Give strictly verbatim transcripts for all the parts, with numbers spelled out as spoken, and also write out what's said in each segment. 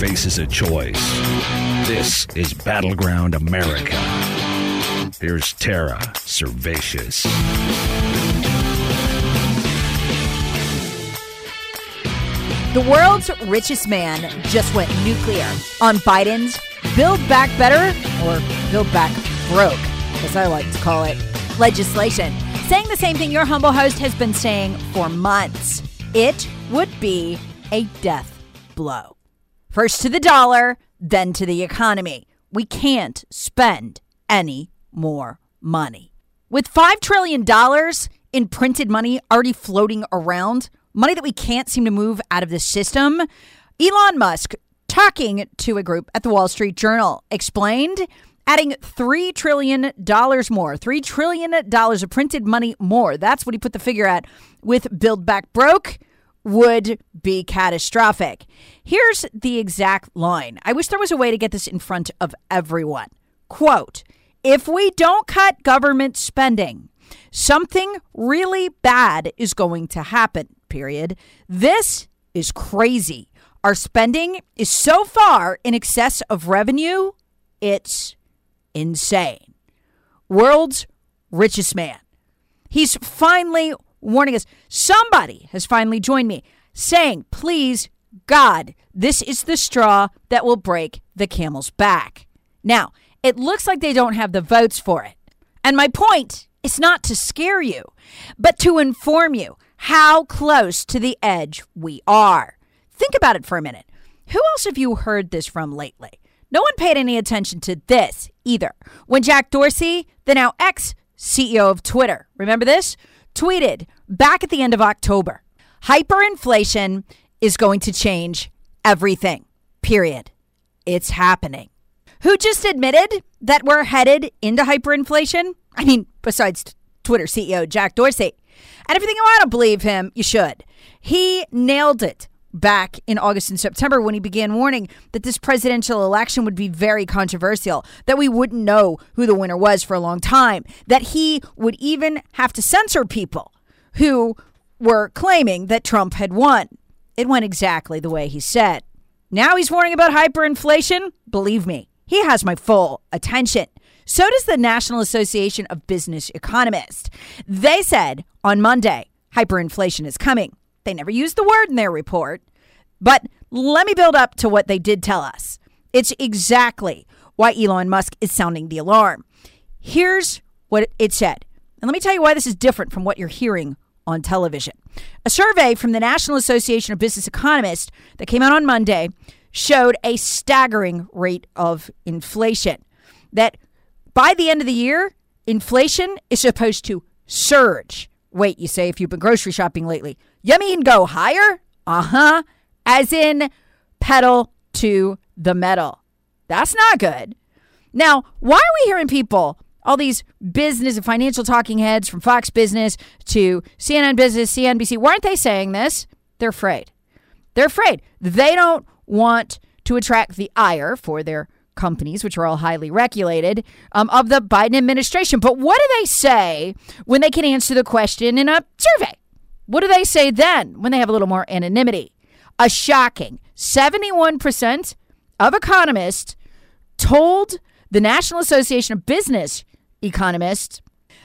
Faces a choice. This is Battleground America. Here's Tara Servatius. The world's richest man just went nuclear on Biden's Build Back Better, or Build Back Broke, as I like to call it, legislation, saying the same thing your humble host has been saying for months. It would be a death blow. First to the dollar, then to the economy. We can't spend any more money. With five trillion dollars in printed money already floating around, money that we can't seem to move out of the system, Elon Musk, talking to a group at the Wall Street Journal, explained adding three trillion dollars more, three trillion dollars of printed money more. That's what he put the figure at with Build Back Broke. Would be catastrophic. Here's the exact line. I wish there was a way to get this in front of everyone. Quote, if we don't cut government spending, something really bad is going to happen, period. This is crazy. Our spending is so far in excess of revenue, it's insane. World's richest man. He's finally warning us. Somebody has finally joined me saying, please, God, this is the straw that will break the camel's back. Now, it looks like they don't have the votes for it. And my point is not to scare you, but to inform you how close to the edge we are. Think about it for a minute. Who else have you heard this from lately? No one paid any attention to this either. When Jack Dorsey, the now ex-C E O of Twitter, remember this? Tweeted back at the end of October, hyperinflation is going to change everything, period. It's happening. Who just admitted that we're headed into hyperinflation? I mean, besides t- Twitter C E O Jack Dorsey. And if you think you want to believe him, you should. He nailed it back in August and September when he began warning that this presidential election would be very controversial, that we wouldn't know who the winner was for a long time, that he would even have to censor people who were claiming that Trump had won. It went exactly the way he said. Now he's warning about hyperinflation? Believe me, he has my full attention. So does the National Association of Business Economists. They said on Monday, hyperinflation is coming. They never used the word in their report, but let me build up to what they did tell us. It's exactly why Elon Musk is sounding the alarm. Here's what it said. And let me tell you why this is different from what you're hearing on television. A survey from the National Association of Business Economists that came out on Monday showed a staggering rate of inflation. That by the end of the year, inflation is supposed to surge. Wait, you say, if you've been grocery shopping lately. You mean go higher? Uh-huh. As in pedal to the metal. That's not good. Now, why are we hearing people, all these business and financial talking heads from Fox Business to C N N Business, C N B C, why aren't they saying this? They're afraid. They're afraid. They don't want to attract the ire for their companies, which are all highly regulated, um, of the Biden administration. But what do they say when they can answer the question in a survey? What do they say then when they have a little more anonymity? A shocking seventy-one percent of economists told the National Association of Business Economists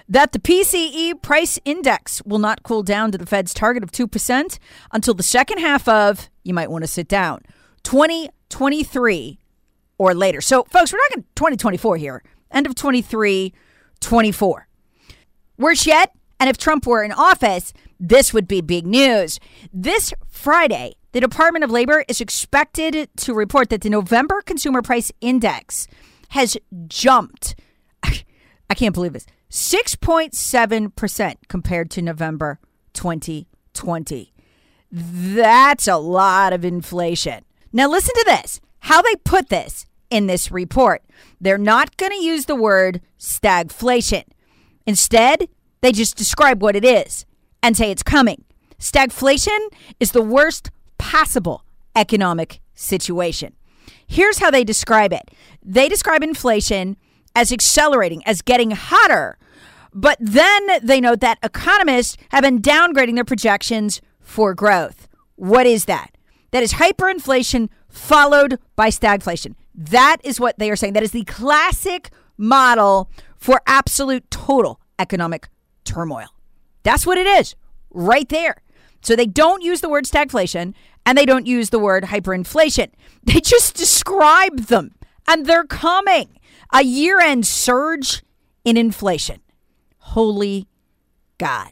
that the P C E price index will not cool down to the Fed's target of two percent until the second half of, you might want to sit down, twenty twenty-three or later. So, folks, we're not going to twenty twenty-four here. End of twenty-three, twenty-four. Worse yet, and if Trump were in office, this would be big news. This Friday, the Department of Labor is expected to report that the November Consumer Price Index has jumped, I can't believe this, six point seven percent compared to November twenty twenty. That's a lot of inflation. Now listen to this, how they put this in this report. They're not going to use the word stagflation. Instead, they just describe what it is and say it's coming. Stagflation is the worst possible economic situation. Here's how they describe it. They describe inflation as accelerating, as getting hotter. But then they note that economists have been downgrading their projections for growth. What is that? That is hyperinflation followed by stagflation. That is what they are saying. That is the classic model for absolute total economic turmoil. That's what it is right there. So they don't use the word stagflation and they don't use the word hyperinflation. They just describe them and they're coming. A year-end surge in inflation. Holy God.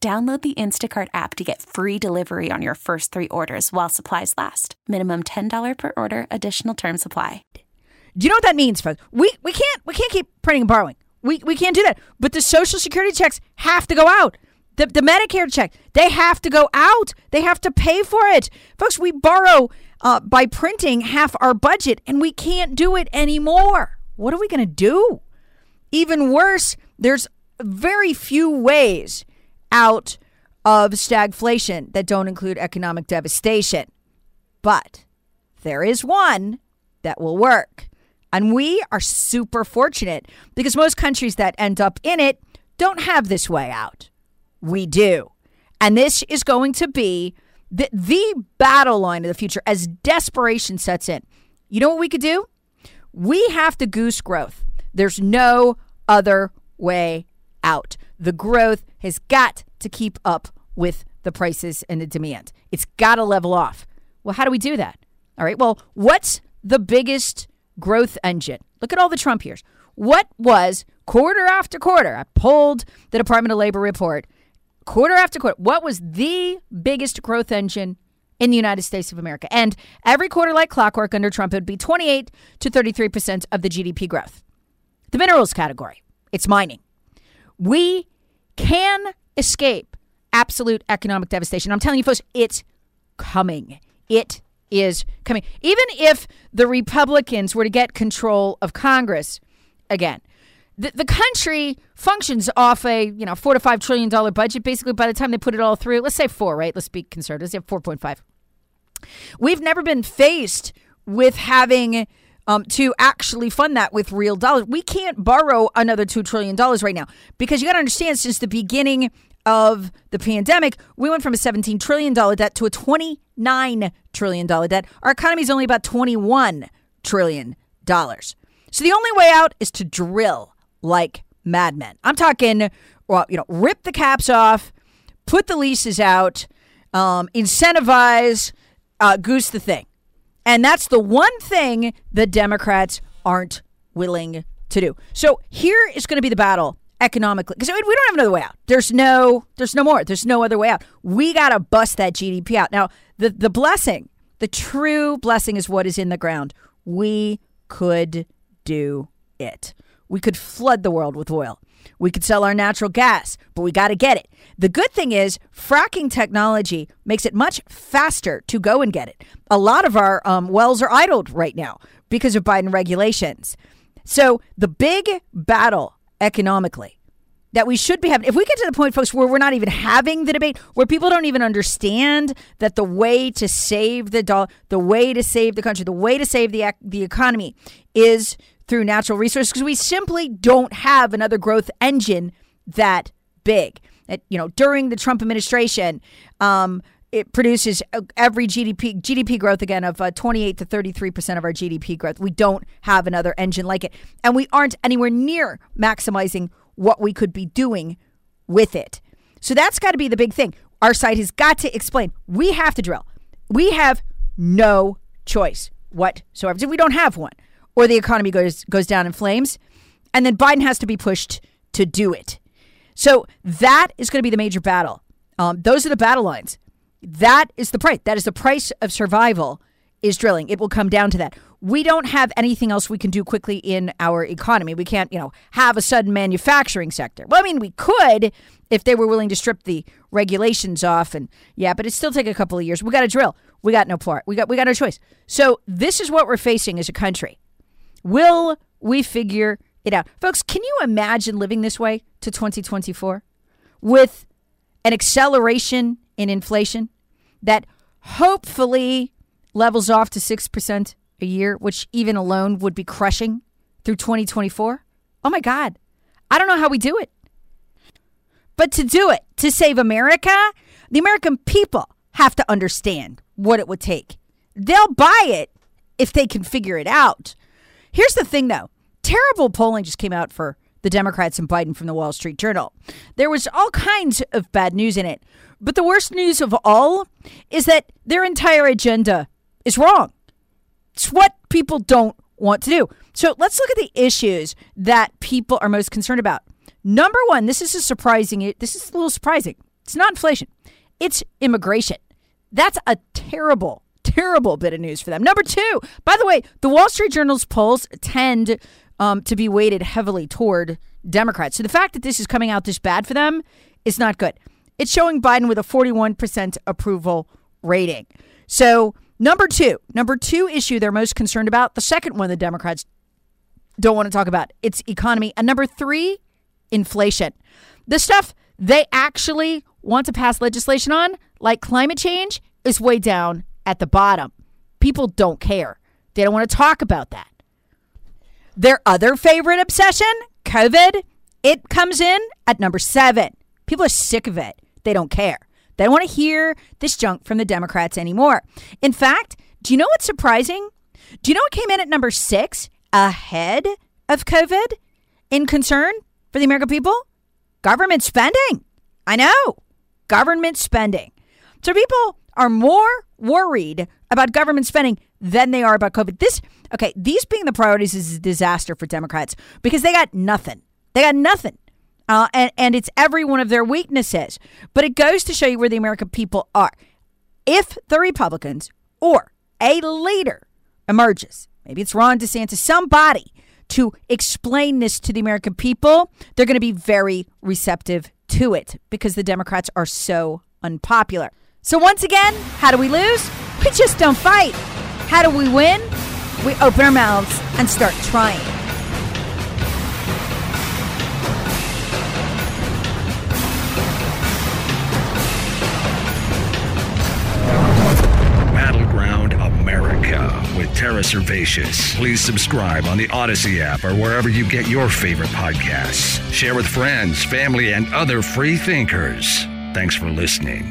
Download the Instacart app to get free delivery on your first three orders while supplies last. Minimum ten dollars per order. Additional terms apply. Do you know what that means, folks? We we can't we can't keep printing and borrowing. We we can't do that. But the Social Security checks have to go out. The the Medicare check, they have to go out. They have to pay for it, folks. We borrow uh, by printing half our budget, and we can't do it anymore. What are we going to do? Even worse, there's very few ways out of stagflation that don't include economic devastation. But there is one that will work. And we are super fortunate because most countries that end up in it don't have this way out. We do. And this is going to be the, the battle line of the future as desperation sets in. You know what we could do? We have to goose growth. There's no other way out. The growth has got to keep up with the prices and the demand. It's got to level off. Well, how do we do that? All right, well, what's the biggest growth engine? Look at all the Trump years. What was quarter after quarter? I pulled the Department of Labor report. Quarter after quarter, what was the biggest growth engine in the United States of America? And every quarter like clockwork under Trump, it would be twenty-eight to thirty-three percent of the G D P growth. The minerals category, it's mining. We can escape absolute economic devastation. I'm telling you, folks, it's coming. It is coming. Even if the Republicans were to get control of Congress again, the, the country functions off a, you know, four to five trillion dollar budget. Basically, by the time they put it all through, let's say four, right? Let's be conservative. Let's say four point five. We've never been faced with having Um, to actually fund that with real dollars. We can't borrow another two trillion dollars right now because you got to understand, since the beginning of the pandemic, we went from a seventeen trillion dollars debt to a twenty-nine trillion dollars debt. Our economy is only about twenty-one trillion dollars. So the only way out is to drill like madmen. I'm talking, well, you know, rip the caps off, put the leases out, um, incentivize, uh, goose the thing. And that's the one thing the Democrats aren't willing to do. So here is going to be the battle economically, because we don't have another way out. There's no, there's no more. There's no other way out. We got to bust that G D P out. Now, the, the blessing, the true blessing is what is in the ground. We could do it. We could flood the world with oil. We could sell our natural gas, but we got to get it. The good thing is fracking technology makes it much faster to go and get it. A lot of our um, wells are idled right now because of Biden regulations. So the big battle economically that we should be having, if we get to the point, folks, where we're not even having the debate, where people don't even understand that the way to save the dollar, the way to save the country, the way to save the the economy is through natural resources, because we simply don't have another growth engine that big. It, you know, during the Trump administration, um, it produces every G D P G D P growth again of uh, twenty-eight to thirty-three percent of our G D P growth. We don't have another engine like it, and we aren't anywhere near maximizing what we could be doing with it. So that's got to be the big thing. Our side has got to explain. We have to drill. We have no choice whatsoever. So we don't have one. Or the economy goes goes down in flames. And then Biden has to be pushed to do it. So that is going to be the major battle. Um, those are the battle lines. That is the price. That is the price of survival is drilling. It will come down to that. We don't have anything else we can do quickly in our economy. We can't, you know, have a sudden manufacturing sector. Well, I mean, we could if they were willing to strip the regulations off. And yeah, but it still take a couple of years. We got to drill. We got no part. We got we got no choice. So this is what we're facing as a country. Will we figure it out? Folks, can you imagine living this way to twenty twenty-four with an acceleration in inflation that hopefully levels off to six percent a year, which even alone would be crushing through twenty twenty-four? Oh, my God. I don't know how we do it. But to do it, to save America, the American people have to understand what it would take. They'll buy it if they can figure it out. Here's the thing, though. Terrible polling just came out for the Democrats and Biden from the Wall Street Journal. There was all kinds of bad news in it. But the worst news of all is that their entire agenda is wrong. It's what people don't want to do. So let's look at the issues that people are most concerned about. Number one, this is a surprising. This is a little surprising. It's not inflation. It's immigration. That's a terrible Terrible bit of news for them. Number two, by the way, the Wall Street Journal's polls tend um, to be weighted heavily toward Democrats. So the fact that this is coming out this bad for them is not good. It's showing Biden with a forty-one percent approval rating. So number two, number two issue they're most concerned about, the second one the Democrats don't want to talk about, it's economy. And number three, inflation. The stuff they actually want to pass legislation on, like climate change, is way down at the bottom. People don't care. They don't want to talk about that. Their other favorite obsession, COVID, it comes in at number seven. People are sick of it. They don't care. They don't want to hear this junk from the Democrats anymore. In fact, do you know what's surprising? Do you know what came in at number six ahead of COVID in concern for the American people? Government spending. I know. Government spending. So people are more worried about government spending than they are about COVID. This, okay, these being the priorities is a disaster for Democrats because they got nothing. They got nothing. Uh, and, and it's every one of their weaknesses. But it goes to show you where the American people are. If the Republicans or a leader emerges, maybe it's Ron DeSantis, somebody to explain this to the American people, they're going to be very receptive to it because the Democrats are so unpopular. So once again, how do we lose? We just don't fight. How do we win? We open our mouths and start trying. Battleground America with Tara Servatius. Please subscribe on the Odyssey app or wherever you get your favorite podcasts. Share with friends, family, and other free thinkers. Thanks for listening.